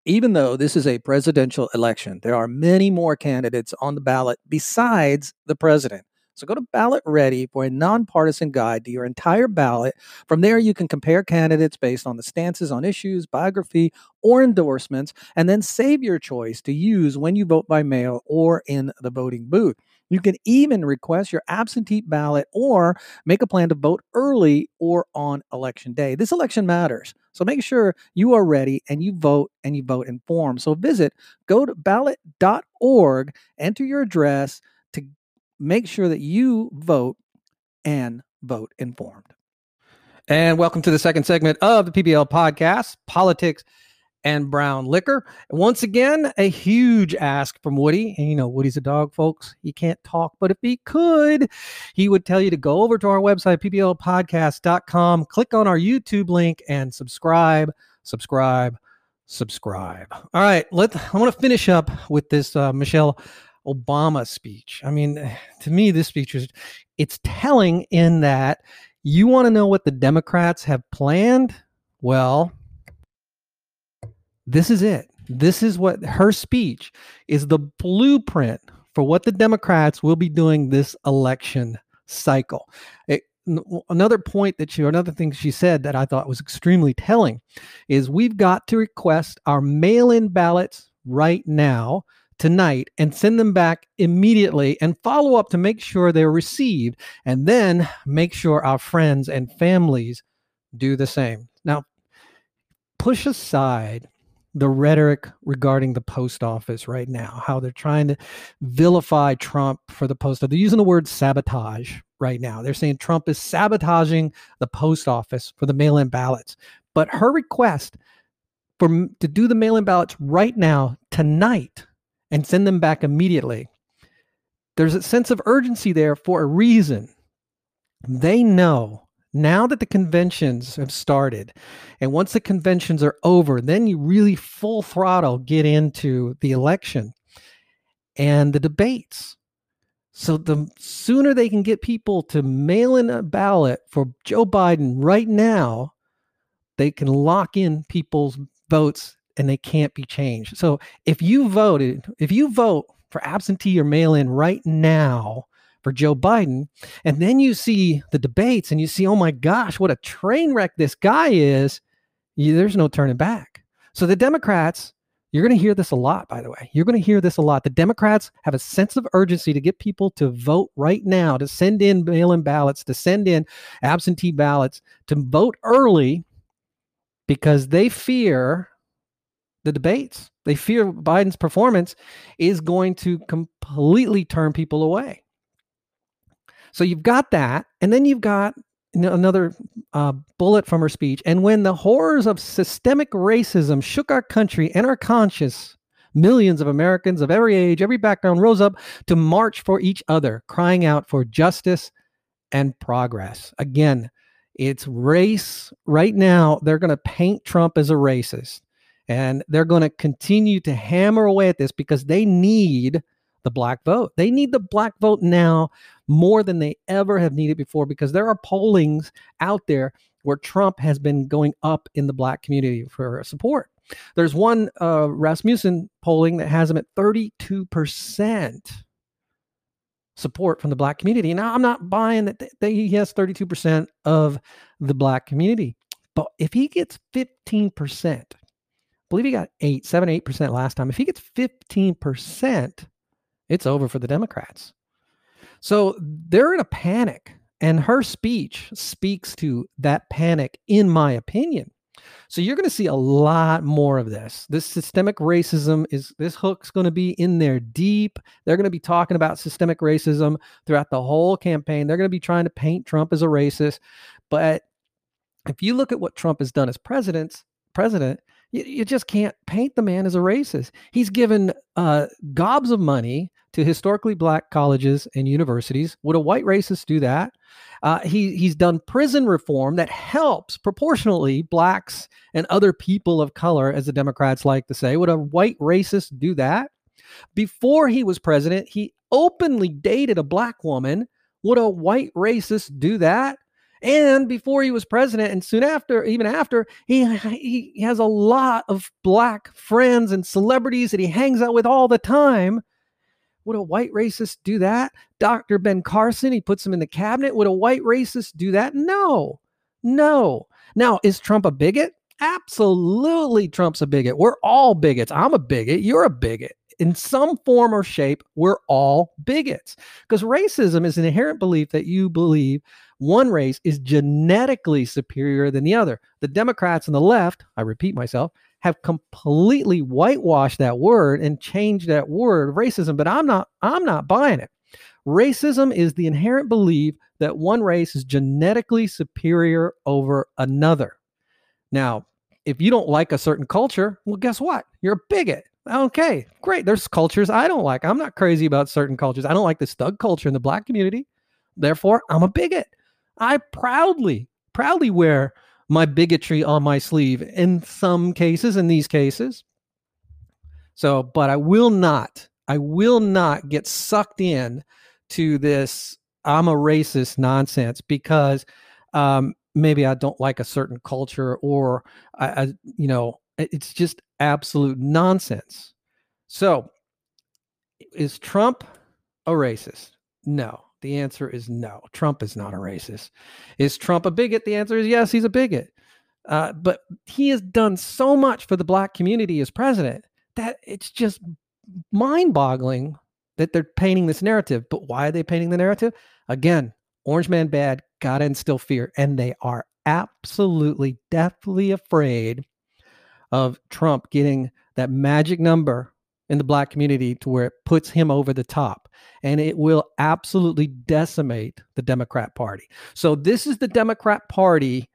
even though this is a presidential election, there are many more candidates on the ballot besides the president. So go to BallotReady for a nonpartisan guide to your entire ballot. From there, you can compare candidates based on the stances on issues, biography, or endorsements, and then save your choice to use when you vote by mail or in the voting booth. You can even request your absentee ballot or make a plan to vote early or on election day. This election matters. So make sure you are ready and you vote and you vote informed. So visit go to ballot dot org, enter your address to make sure that you vote and vote informed. And welcome to the second segment of the P B L Podcast, Politics and Brown Liquor. Once again, a huge ask from Woody. And you know, Woody's a dog, folks. He can't talk, but if he could, he would tell you to go over to our website, p b l podcast dot com, click on our YouTube link, and subscribe, subscribe, subscribe. All right, let I want to finish up with this uh, Michelle Obama speech. I mean, to me, this speech is it's telling in that you want to know what the Democrats have planned? Well, this is it. This is what her speech is, the blueprint for what the Democrats will be doing this election cycle. It, another point that she, or another thing she said that I thought was extremely telling is we've got to request our mail-in ballots right now, tonight, and send them back immediately and follow up to make sure they're received, and then make sure our friends and families do the same. Now, push aside the rhetoric regarding the post office right now, how they're trying to vilify Trump for the post office. They're using the word sabotage right now. They're saying Trump is sabotaging the post office for the mail-in ballots. But her request for to do the mail-in ballots right now, tonight, and send them back immediately, there's a sense of urgency there for a reason. They know now that the conventions have started, and once the conventions are over, then you really full throttle get into the election and the debates. So the sooner they can get people to mail in a ballot for Joe Biden right now, they can lock in people's votes and they can't be changed. So if you voted, if you vote for absentee or mail-in right now for Joe Biden, and then you see the debates and you see, oh my gosh, what a train wreck this guy is, you, there's no turning back. So the Democrats, you're going to hear this a lot, by the way. You're going to hear this a lot. The Democrats have a sense of urgency to get people to vote right now, to send in mail-in ballots, to send in absentee ballots, to vote early, because they fear the debates. They fear Biden's performance is going to completely turn people away. So you've got that, and then you've got another uh, bullet from her speech. And when the horrors of systemic racism shook our country and our conscience, millions of Americans of every age, every background rose up to march for each other, crying out for justice and progress. Again, it's race. Right now, they're going to paint Trump as a racist, and they're going to continue to hammer away at this because they need the black vote. They need the black vote now more than they ever have needed before, because there are pollings out there where Trump has been going up in the black community for support. There's one uh, Rasmussen polling that has him at thirty-two percent support from the black community. Now, I'm not buying that he has thirty-two percent of the black community, but if he gets fifteen percent, I believe he got eight, seven, eight percent last time. If he gets fifteen percent, it's over for the Democrats. So they're in a panic, and her speech speaks to that panic, in my opinion. So you're going to see a lot more of this. This systemic racism is, this hook's going to be in there deep. They're going to be talking about systemic racism throughout the whole campaign. They're going to be trying to paint Trump as a racist. But if you look at what Trump has done as president, president, you, you just can't paint the man as a racist. He's given uh, gobs of money to historically black colleges and universities. Would a white racist do that? Uh, he he's done prison reform that helps proportionally blacks and other people of color, as the Democrats like to say. Would a white racist do that? Before he was president, he openly dated a black woman. Would a white racist do that? And before he was president, and soon after, even after, he, he has a lot of black friends and celebrities that he hangs out with all the time. Would a white racist do that? Doctor Ben Carson, he puts him in the cabinet. Would a white racist do that? No, no. Now, is Trump a bigot? Absolutely, Trump's a bigot. We're all bigots. I'm a bigot. You're a bigot. In some form or shape, we're all bigots. Because racism is an inherent belief that you believe one race is genetically superior than the other. The Democrats and the left, I repeat myself, have completely whitewashed that word and changed that word, racism, but I'm not, I'm not buying it. Racism is the inherent belief that one race is genetically superior over another. Now, if you don't like a certain culture, well, guess what? You're a bigot. Okay, great. There's cultures I don't like. I'm not crazy about certain cultures. I don't like this thug culture in the black community. Therefore, I'm a bigot. I proudly, proudly wear my bigotry on my sleeve in some cases, in these cases. So, but I will not, I will not get sucked in to this I'm a racist nonsense because um, maybe I don't like a certain culture or, I, I you know, it's just absolute nonsense. So is Trump a racist? No. The answer is no. Trump is not a racist. Is Trump a bigot? The answer is yes, he's a bigot. Uh, but he has done so much for the black community as president that it's just mind-boggling that they're painting this narrative. But why are they painting the narrative? Again, Orange Man bad, gotta instill fear. And they are absolutely, deathly afraid of Trump getting that magic number in the black community to where it puts him over the top, and it will absolutely decimate the Democrat Party. So this is the Democrat Party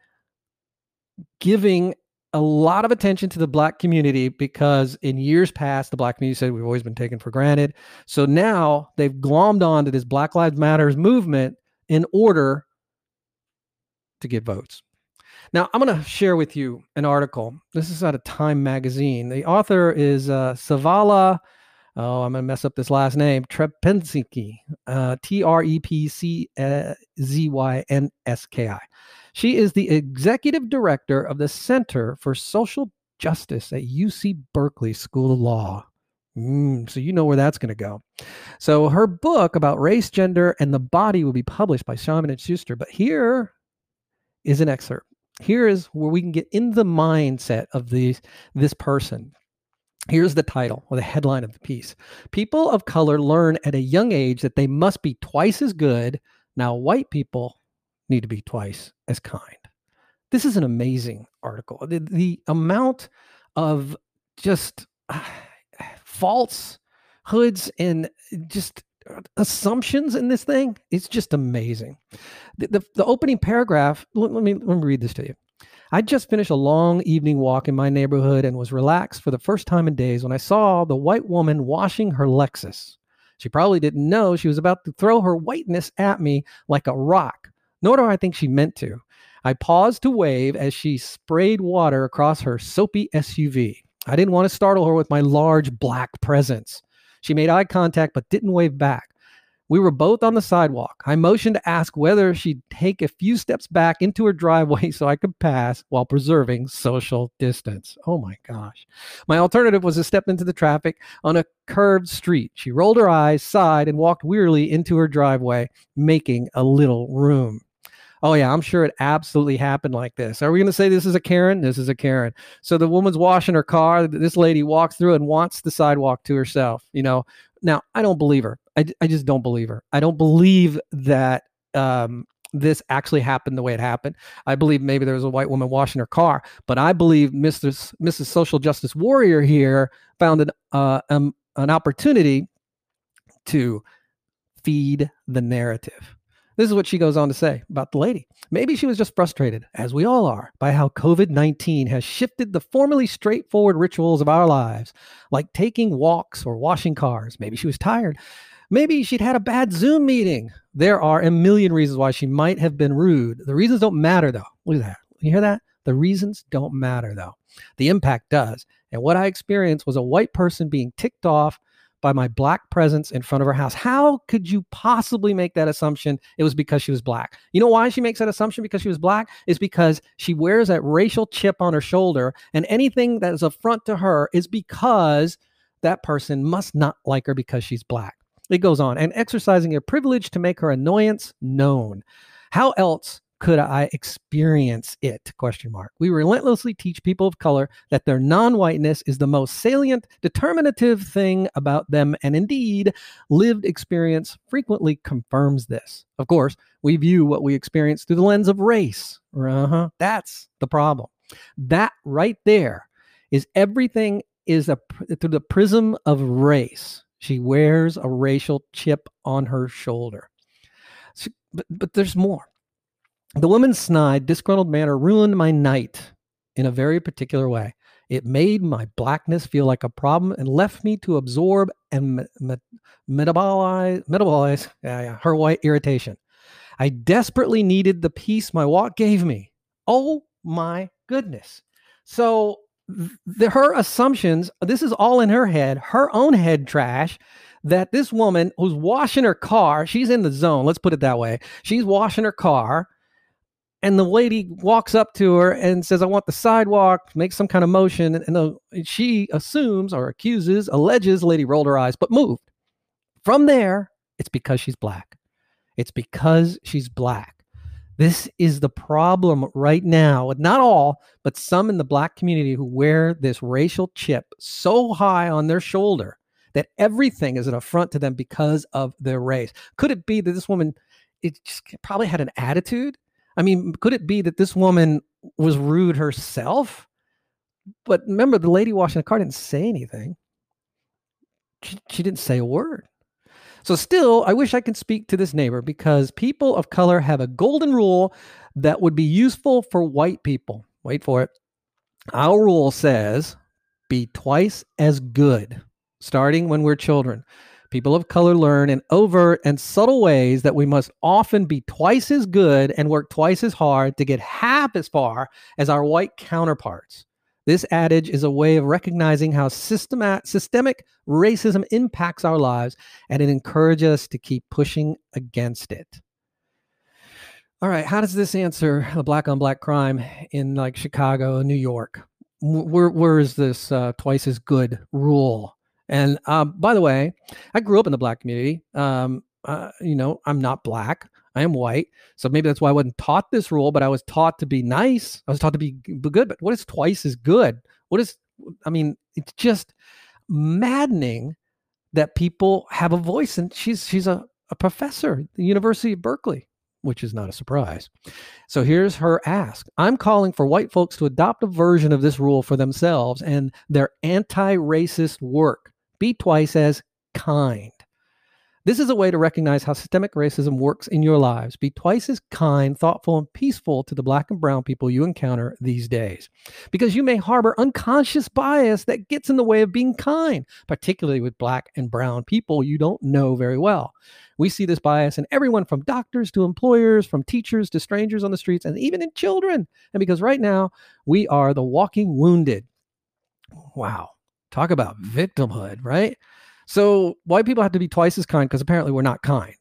giving a lot of attention to the black community because in years past, the black community said we've always been taken for granted. So now they've glommed on to this Black Lives Matter movement in order to get votes. Now, I'm going to share with you an article. This is out of Time Magazine. The author is uh, Savala, oh, I'm going to mess up this last name, Trepczynski, uh, T R E P C Z Y N S K I. She is the executive director of the Center for Social Justice at U C Berkeley School of Law. Mm, so you know where that's going to go. So her book about race, gender, and the body will be published by Simon and Schuster. But here is an excerpt. Here is where we can get in the mindset of these, this person. Here's the title or the headline of the piece. People of color learn at a young age that they must be twice as good. Now white people need to be twice as kind. This is an amazing article. The, the amount of just uh, falsehoods and just assumptions in this thing, it's just amazing. The, the, the opening paragraph, let, let me let me read this to you. I just finished a long evening walk in my neighborhood and was relaxed for the first time in days when I saw the white woman washing her Lexus. She probably didn't know she was about to throw her whiteness at me like a rock, nor do I think she meant to. I paused to wave as she sprayed water across her soapy S U V. I didn't want to startle her with my large black presence. She made eye contact, but didn't wave back. We were both on the sidewalk. I motioned to ask whether she'd take a few steps back into her driveway so I could pass while preserving social distance. Oh my gosh. My alternative was to step into the traffic on a curved street. She rolled her eyes, sighed, and walked wearily into her driveway, making a little room. Oh yeah, I'm sure it absolutely happened like this. Are we going to say this is a Karen? This is a Karen. So the woman's washing her car. This lady walks through and wants the sidewalk to herself. You know, now I don't believe her. I, I just don't believe her. I don't believe that um, this actually happened the way it happened. I believe maybe there was a white woman washing her car, but I believe Mister S- Missus Social Justice Warrior here found an uh, um, an opportunity to feed the narrative. This is what she goes on to say about the lady. Maybe she was just frustrated, as we all are, by how covid nineteen has shifted the formerly straightforward rituals of our lives, like taking walks or washing cars. Maybe she was tired. Maybe she'd had a bad Zoom meeting. There are a million reasons why she might have been rude. The reasons don't matter, though. Look at that. You hear that? The reasons don't matter, though. The impact does. And what I experienced was a white person being ticked off by my black presence in front of her house. How could you possibly make that assumption? It was because she was black. You know why she makes that assumption because she was black? It's because she wears that racial chip on her shoulder, and anything that is affront to her is because that person must not like her because she's black. It goes on, and exercising a privilege to make her annoyance known. How else could I experience it? Question mark. We relentlessly teach people of color that their non-whiteness is the most salient, determinative thing about them, and indeed, lived experience frequently confirms this. Of course, we view what we experience through the lens of race. Uh-huh. That's the problem. That right there is everything is a, through the prism of race. She wears a racial chip on her shoulder. She, but, but there's more. The woman's snide, disgruntled manner ruined my night in a very particular way. It made my blackness feel like a problem and left me to absorb and me- me- metabolize, metabolize yeah, yeah, her white irritation. I desperately needed the peace my walk gave me. Oh my goodness. So the, her assumptions, this is all in her head, her own head trash, that this woman who's washing her car, she's in the zone, let's put it that way. She's washing her car. And the lady walks up to her and says, I want the sidewalk, makes some kind of motion. And, and the, she assumes or accuses, alleges, the lady rolled her eyes, but moved. From there, it's because she's black. It's because she's black. This is the problem right now. Not all, but some in the black community who wear this racial chip so high on their shoulder that everything is an affront to them because of their race. Could it be that this woman it just probably had an attitude? I mean, could it be that this woman was rude herself? But remember, the lady washing the car didn't say anything. She, she didn't say a word. So still, I wish I could speak to this neighbor because people of color have a golden rule that would be useful for white people. Wait for it. Our rule says, be twice as good, starting when we're children. People of color learn in overt and subtle ways that we must often be twice as good and work twice as hard to get half as far as our white counterparts. This adage is a way of recognizing how systemat- systemic racism impacts our lives, and it encourages us to keep pushing against it. All right, how does this answer the black on black crime in like Chicago, New York? Where, where is this uh, twice as good rule? And um, by the way, I grew up in the black community. Um, uh, you know, I'm not black. I am white. So maybe that's why I wasn't taught this rule, but I was taught to be nice. I was taught to be good. But what is twice as good? What is, I mean, it's just maddening that people have a voice. And she's she's a, a professor at the University of Berkeley, which is not a surprise. So here's her ask. I'm calling for white folks to adopt a version of this rule for themselves and their anti-racist work. Be twice as kind. This is a way to recognize how systemic racism works in your lives. Be twice as kind, thoughtful, and peaceful to the black and brown people you encounter these days, because you may harbor unconscious bias that gets in the way of being kind, particularly with black and brown people you don't know very well. We see this bias in everyone from doctors to employers, from teachers to strangers on the streets, and even in children. And because right now we are the walking wounded. Wow. Talk about victimhood, right? So white people have to be twice as kind because apparently we're not kind.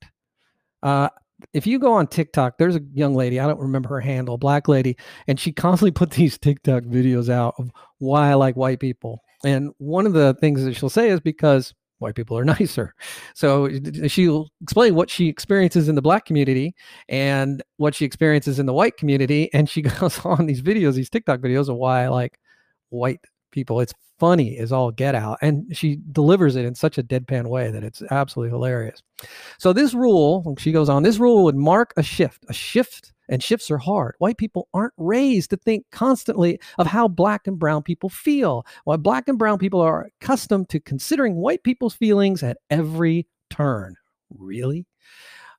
Uh, if you go on TikTok, there's a young lady, I don't remember her handle, black lady, and she constantly put these TikTok videos out of why I like white people. And one of the things that she'll say is because white people are nicer. So she'll explain what she experiences in the black community and what she experiences in the white community. And she goes on these videos, these TikTok videos of why I like white people. It's funny is all get out. And she delivers it in such a deadpan way that it's absolutely hilarious. So this rule, she goes on, this rule would mark a shift, a shift, and shifts are hard. White people aren't raised to think constantly of how black and brown people feel. While black and brown people are accustomed to considering white people's feelings at every turn. Really?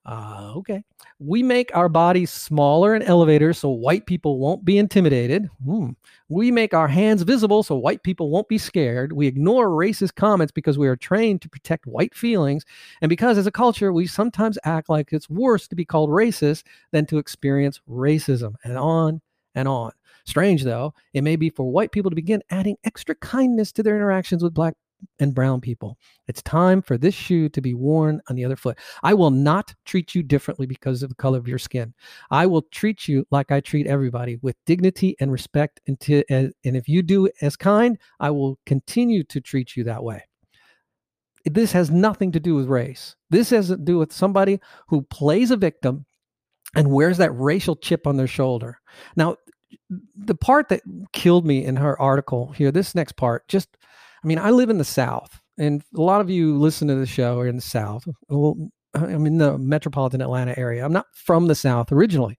Uh, okay. We make our bodies smaller in elevators so white people won't be intimidated. Hmm. We make our hands visible so white people won't be scared. We ignore racist comments because we are trained to protect white feelings. And because as a culture, we sometimes act like it's worse to be called racist than to experience racism, and on and on. Strange though, it may be for white people to begin adding extra kindness to their interactions with black and brown people. It's time for this shoe to be worn on the other foot. I will not treat you differently because of the color of your skin. I will treat you like I treat everybody, with dignity and respect. And, to, and, and if you do as kind, I will continue to treat you that way. This has nothing to do with race. This has to do with somebody who plays a victim and wears that racial chip on their shoulder. Now, the part that killed me in her article here, this next part, just, I mean, I live in the South, and a lot of you listen to the show are in the South. Well, I'm in the metropolitan Atlanta area. I'm not from the South originally.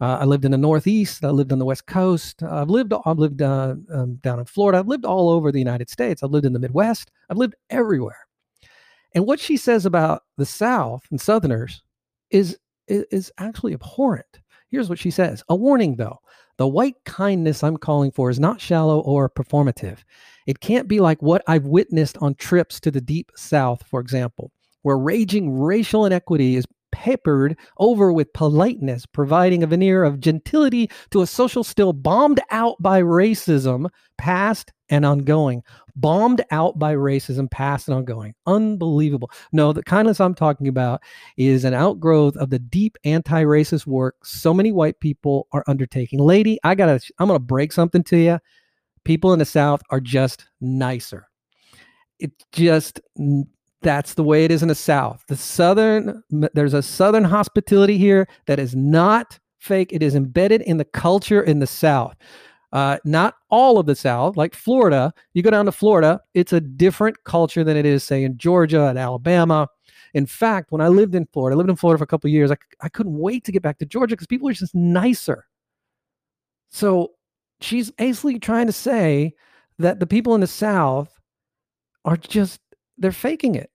Uh, I lived in the Northeast. I lived on the West Coast. I've lived I've lived uh, um, down in Florida. I've lived all over the United States. I've lived in the Midwest. I've lived everywhere. And what she says about the South and Southerners is is, is actually abhorrent. Here's what she says. A warning, though. The white kindness I'm calling for is not shallow or performative. It can't be like what I've witnessed on trips to the Deep South, for example, where raging racial inequity is peppered over with politeness, providing a veneer of gentility to a social still bombed out by racism, past and ongoing. Bombed out by racism, past and ongoing. Unbelievable. No, the kindness I'm talking about is an outgrowth of the deep anti-racist work so many white people are undertaking. Lady, I gotta, I'm gonna break something to you. People in the South are just nicer. It just, that's the way it is in the South. The Southern, there's a Southern hospitality here that is not fake. It is embedded in the culture in the South. Uh, not all of the South, like Florida. You go down to Florida, it's a different culture than it is, say, in Georgia and Alabama. In fact, when I lived in Florida, I lived in Florida for a couple of years. I, I couldn't wait to get back to Georgia because people are just nicer. So she's basically trying to say that the people in the South are just, they're faking it.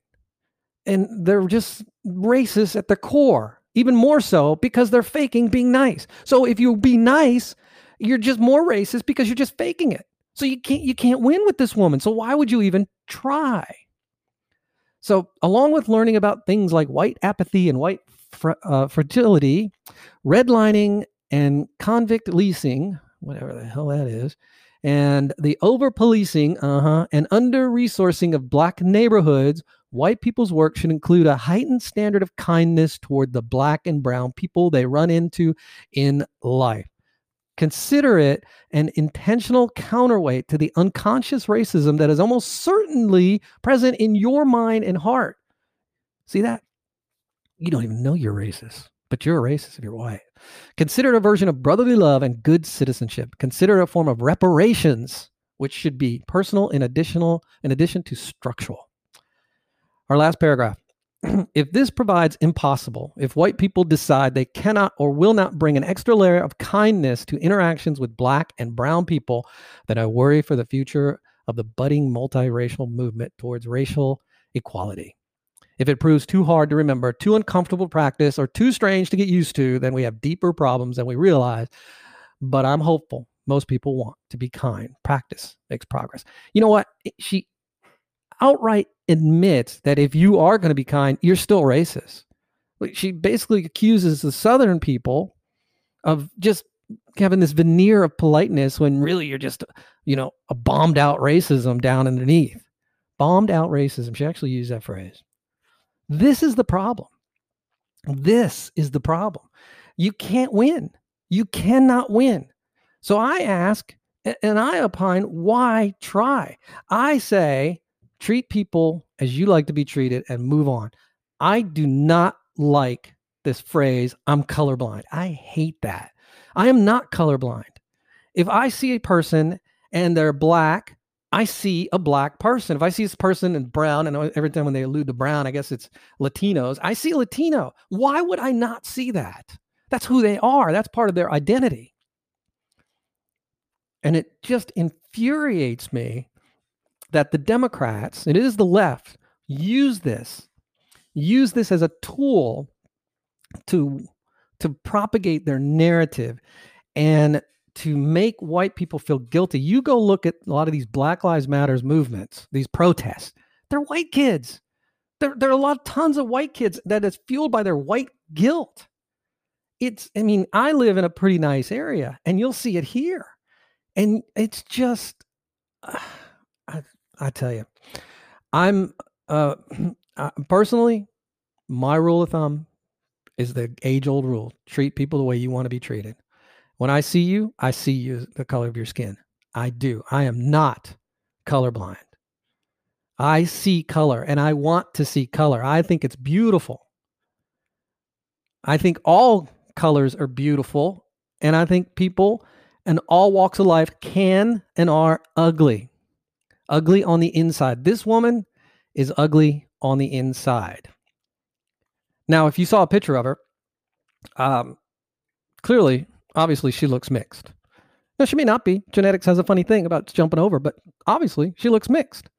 And they're just racist at their core, even more so because they're faking being nice. So if you be nice, you're just more racist because you're just faking it. So you can't you can't win with this woman. So why would you even try? So along with learning about things like white apathy and white fr- uh, fragility, redlining and convict leasing, whatever the hell that is, and the over-policing uh-huh, and under-resourcing of Black neighborhoods, white people's work should include a heightened standard of kindness toward the Black and brown people they run into in life. Consider it an intentional counterweight to the unconscious racism that is almost certainly present in your mind and heart. See that? You don't even know you're racist, but you're a racist if you're white. Consider it a version of brotherly love and good citizenship. Consider it a form of reparations, which should be personal in additional, in addition to structural. Our last paragraph. If this provides impossible, if white people decide they cannot or will not bring an extra layer of kindness to interactions with Black and brown people, then I worry for the future of the budding multiracial movement towards racial equality. If it proves too hard to remember, too uncomfortable to practice, or too strange to get used to, then we have deeper problems than we realize. But I'm hopeful. Most people want to be kind. Practice makes progress. You know what? She outright admits that if you are going to be kind, you're still racist. She basically accuses the Southern people of just having this veneer of politeness when really you're just, you know, a bombed out racism down underneath. Bombed out racism. She actually used that phrase. This is the problem. This is the problem. You can't win. You cannot win. So I ask, and I opine, why try? I say, treat people as you like to be treated and move on. I do not like this phrase, I'm colorblind. I hate that. I am not colorblind. If I see a person and they're Black, I see a Black person. If I see this person in brown, and every time when they allude to brown, I guess it's Latinos, I see Latino. Why would I not see that? That's who they are. That's part of their identity. And it just infuriates me that the Democrats, and it is the left, use this, use this as a tool to, to propagate their narrative and to make white people feel guilty. You go look at a lot of these Black Lives Matter movements, these protests, they're white kids. There, there are a lot, tons of white kids that is fueled by their white guilt. It's, I mean, I live in a pretty nice area and you'll see it here. And it's just, uh, I, I tell you, I'm uh, personally, my rule of thumb is the age-old rule. Treat people the way you want to be treated. When I see you, I see you the color of your skin. I do. I am not colorblind. I see color, and I want to see color. I think it's beautiful. I think all colors are beautiful, and I think people in all walks of life can and are ugly. Ugly on the inside. This woman is ugly on the inside. Now, if you saw a picture of her, um, clearly, obviously, she looks mixed. Now, she may not be. Genetics has a funny thing about jumping over, but obviously, she looks mixed.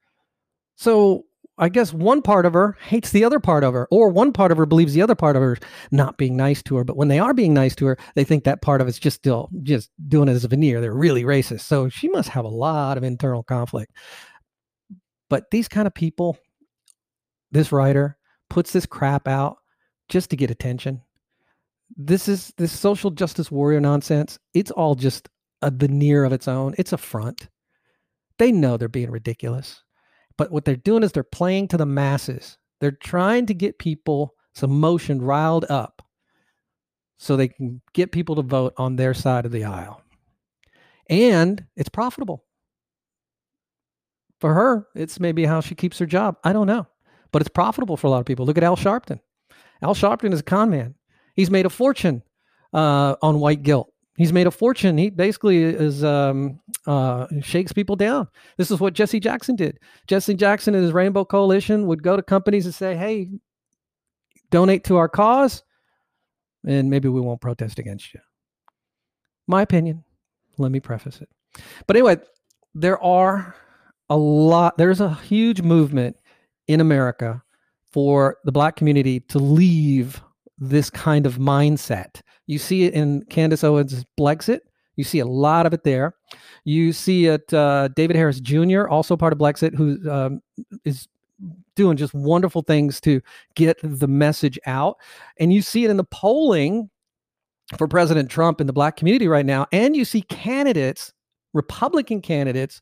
So I guess one part of her hates the other part of her, or one part of her believes the other part of her is not being nice to her. But when they are being nice to her, they think that part of it's just still just doing it as a veneer. They're really racist. So she must have a lot of internal conflict. But these kind of people, this writer puts this crap out just to get attention. This is this social justice warrior nonsense. It's all just a veneer of its own. It's a front. They know they're being ridiculous. But what they're doing is they're playing to the masses. They're trying to get people's emotion riled up so they can get people to vote on their side of the aisle. And it's profitable. For her, it's maybe how she keeps her job. I don't know. But it's profitable for a lot of people. Look at Al Sharpton. Al Sharpton is a con man. He's made a fortune uh, on white guilt. He's made a fortune. He basically is um, uh, shakes people down. This is what Jesse Jackson did. Jesse Jackson and his Rainbow Coalition would go to companies and say, hey, donate to our cause, and maybe we won't protest against you. My opinion. Let me preface it. But anyway, there are a lot. There's a huge movement in America for the black community to leave this kind of mindset. You see it in Candace Owens' Blexit. You see a lot of it there. You see it, uh, David Harris Junior, also part of Blexit, who um, is doing just wonderful things to get the message out. And you see it in the polling for President Trump in the black community right now. And you see candidates, Republican candidates,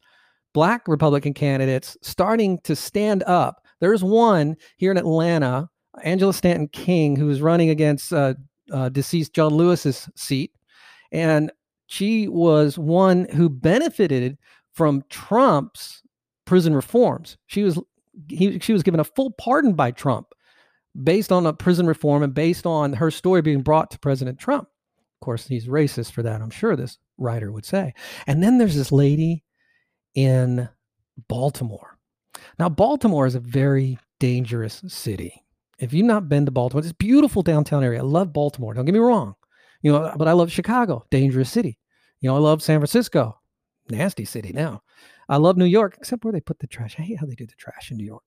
black Republican candidates starting to stand up. There's one here in Atlanta, Angela Stanton King, who is running against uh, uh, deceased John Lewis's seat. And she was one who benefited from Trump's prison reforms. She was he, she was given a full pardon by Trump based on a prison reform and based on her story being brought to President Trump. Of course, he's racist for that, I'm sure this writer would say. And then there's this lady in Baltimore. Now, Baltimore is a very dangerous city. If you've not been to Baltimore, it's a beautiful downtown area. I love Baltimore. Don't get me wrong. You know, but I love Chicago, dangerous city. You know, I love San Francisco, nasty city now. I love New York, except where they put the trash. I hate how they do the trash in New York.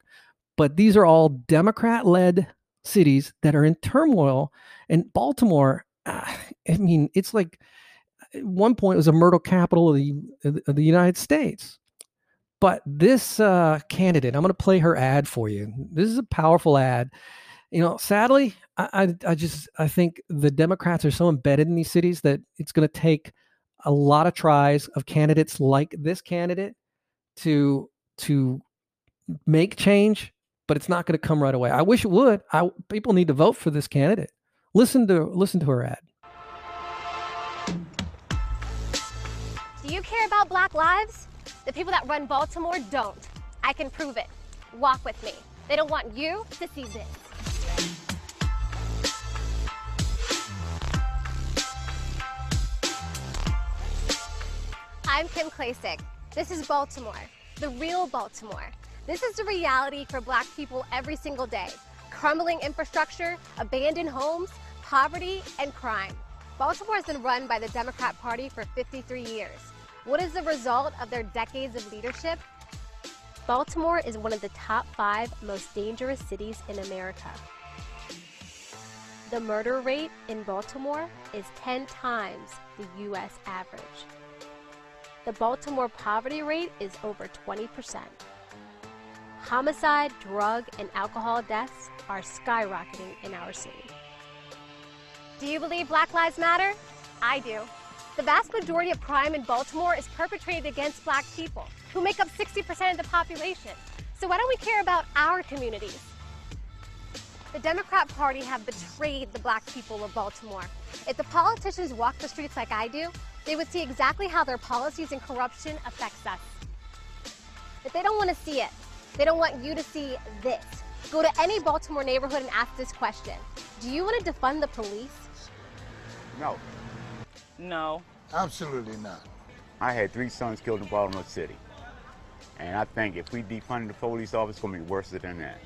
But these are all Democrat-led cities that are in turmoil. And Baltimore, I mean, it's like at one point it was a murder capital of the, of the United States. But this uh, candidate, I'm going to play her ad for you. This is a powerful ad. You know, sadly, I, I, I just I think the Democrats are so embedded in these cities that it's going to take a lot of tries of candidates like this candidate to to make change. But it's not going to come right away. I wish it would. I, people need to vote for this candidate. Listen to listen to her ad. Do you care about black lives? The people that run Baltimore don't. I can prove it. Walk with me. They don't want you to see this. I'm Kim Klacik. This is Baltimore, the real Baltimore. This is the reality for black people every single day. Crumbling infrastructure, abandoned homes, poverty, and crime. Baltimore has been run by the Democrat Party for fifty-three years. What is the result of their decades of leadership? Baltimore is one of the top five most dangerous cities in America. The murder rate in Baltimore is ten times the U S average. The Baltimore poverty rate is over twenty percent. Homicide, drug, and alcohol deaths are skyrocketing in our city. Do you believe Black Lives Matter? I do. The vast majority of crime in Baltimore is perpetrated against black people, who make up sixty percent of the population. So why don't we care about our communities? The Democrat Party have betrayed the black people of Baltimore. If the politicians walked the streets like I do, they would see exactly how their policies and corruption affects us. But they don't want to see it. They don't want you to see this. Go to any Baltimore neighborhood and ask this question. Do you want to defund the police? No. No. Absolutely not. I had three sons killed in Baltimore City. And I think if we defund the police office, it's going to be worse than that.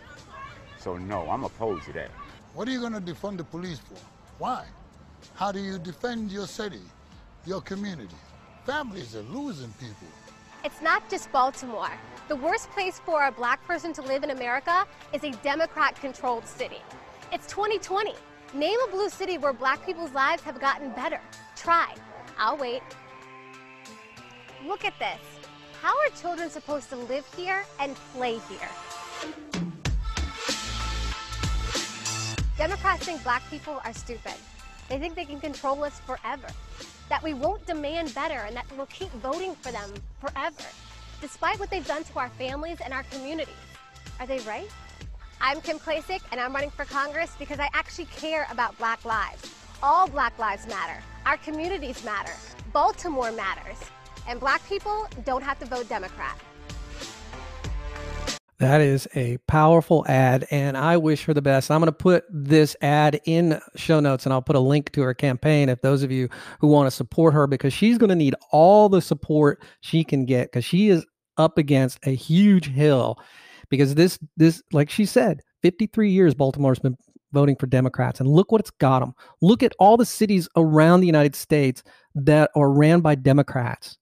So no, I'm opposed to that. What are you going to defund the police for? Why? How do you defend your city, your community? Families are losing people. It's not just Baltimore. The worst place for a black person to live in America is a Democrat-controlled city. It's twenty twenty. Name a blue city where black people's lives have gotten better. Try. I'll wait. Look at this. How are children supposed to live here and play here? Democrats think black people are stupid. They think they can control us forever, that we won't demand better, and that we'll keep voting for them forever, despite what they've done to our families and our communities. Are they right? I'm Kim Klacik, and I'm running for Congress because I actually care about black lives. All black lives matter. Our communities matter. Baltimore matters. And black people don't have to vote Democrat. That is a powerful ad, and I wish her the best. I'm going to put this ad in show notes, and I'll put a link to her campaign if those of you who want to support her, because she's going to need all the support she can get, because she is up against a huge hill. Because this, this, like she said, fifty-three years Baltimore's been voting for Democrats, and look what it's got them. Look at all the cities around the United States that are ran by Democrats.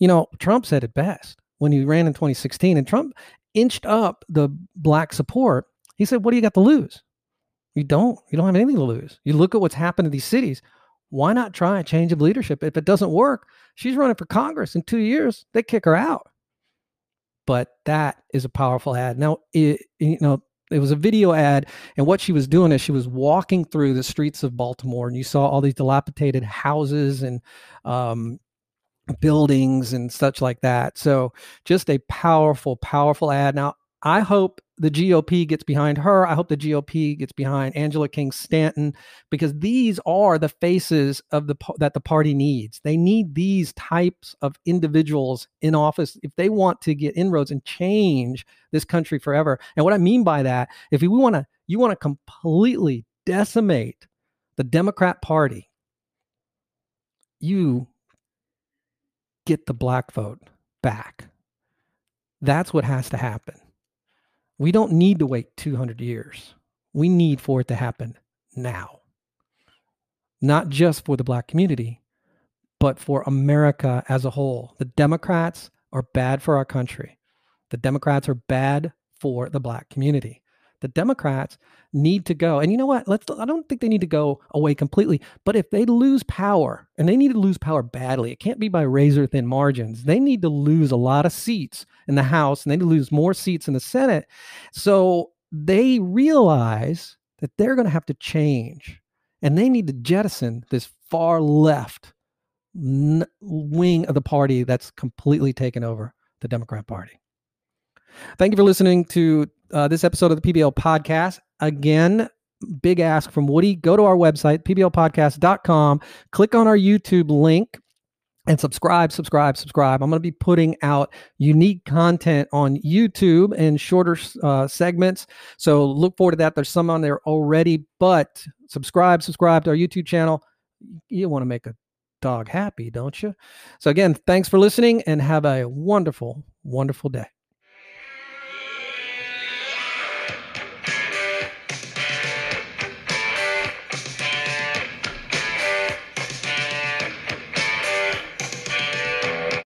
You know, Trump said it best when he ran in twenty sixteen, and Trump inched up the black support. He said, what do you got to lose? You don't. You don't have anything to lose. You look at what's happened to these cities. Why not try a change of leadership? If it doesn't work, she's running for Congress in two years. They kick her out. But that is a powerful ad. Now, it, you know, it was a video ad, and what she was doing is she was walking through the streets of Baltimore, and you saw all these dilapidated houses and, um, buildings and such like that. So just a powerful, powerful ad. Now, I hope the G O P gets behind her. I hope the G O P gets behind Angela King Stanton, because these are the faces of the that the party needs. They need these types of individuals in office if they want to get inroads and change this country forever. And what I mean by that, if you want to, you want to completely decimate the Democrat Party, you get the black vote back. That's what has to happen. We don't need to wait two hundred years. We need for it to happen now. Not just for the black community, but for America as a whole. The Democrats are bad for our country. The Democrats are bad for the black community. The Democrats need to go. And you know what? Let's, I don't think they need to go away completely. But if they lose power, and they need to lose power badly, it can't be by razor-thin margins. They need to lose a lot of seats in the House, and they need to lose more seats in the Senate. So they realize that they're going to have to change, and they need to jettison this far left n- wing of the party that's completely taken over the Democrat Party. Thank you for listening to uh, this episode of the P B L Podcast. Again, big ask from Woody. Go to our website, p b l podcast dot com. Click on our YouTube link and subscribe, subscribe, subscribe. I'm going to be putting out unique content on YouTube and shorter uh, segments. So look forward to that. There's some on there already, but subscribe, subscribe to our YouTube channel. You want to make a dog happy, don't you? So again, thanks for listening, and have a wonderful, wonderful day.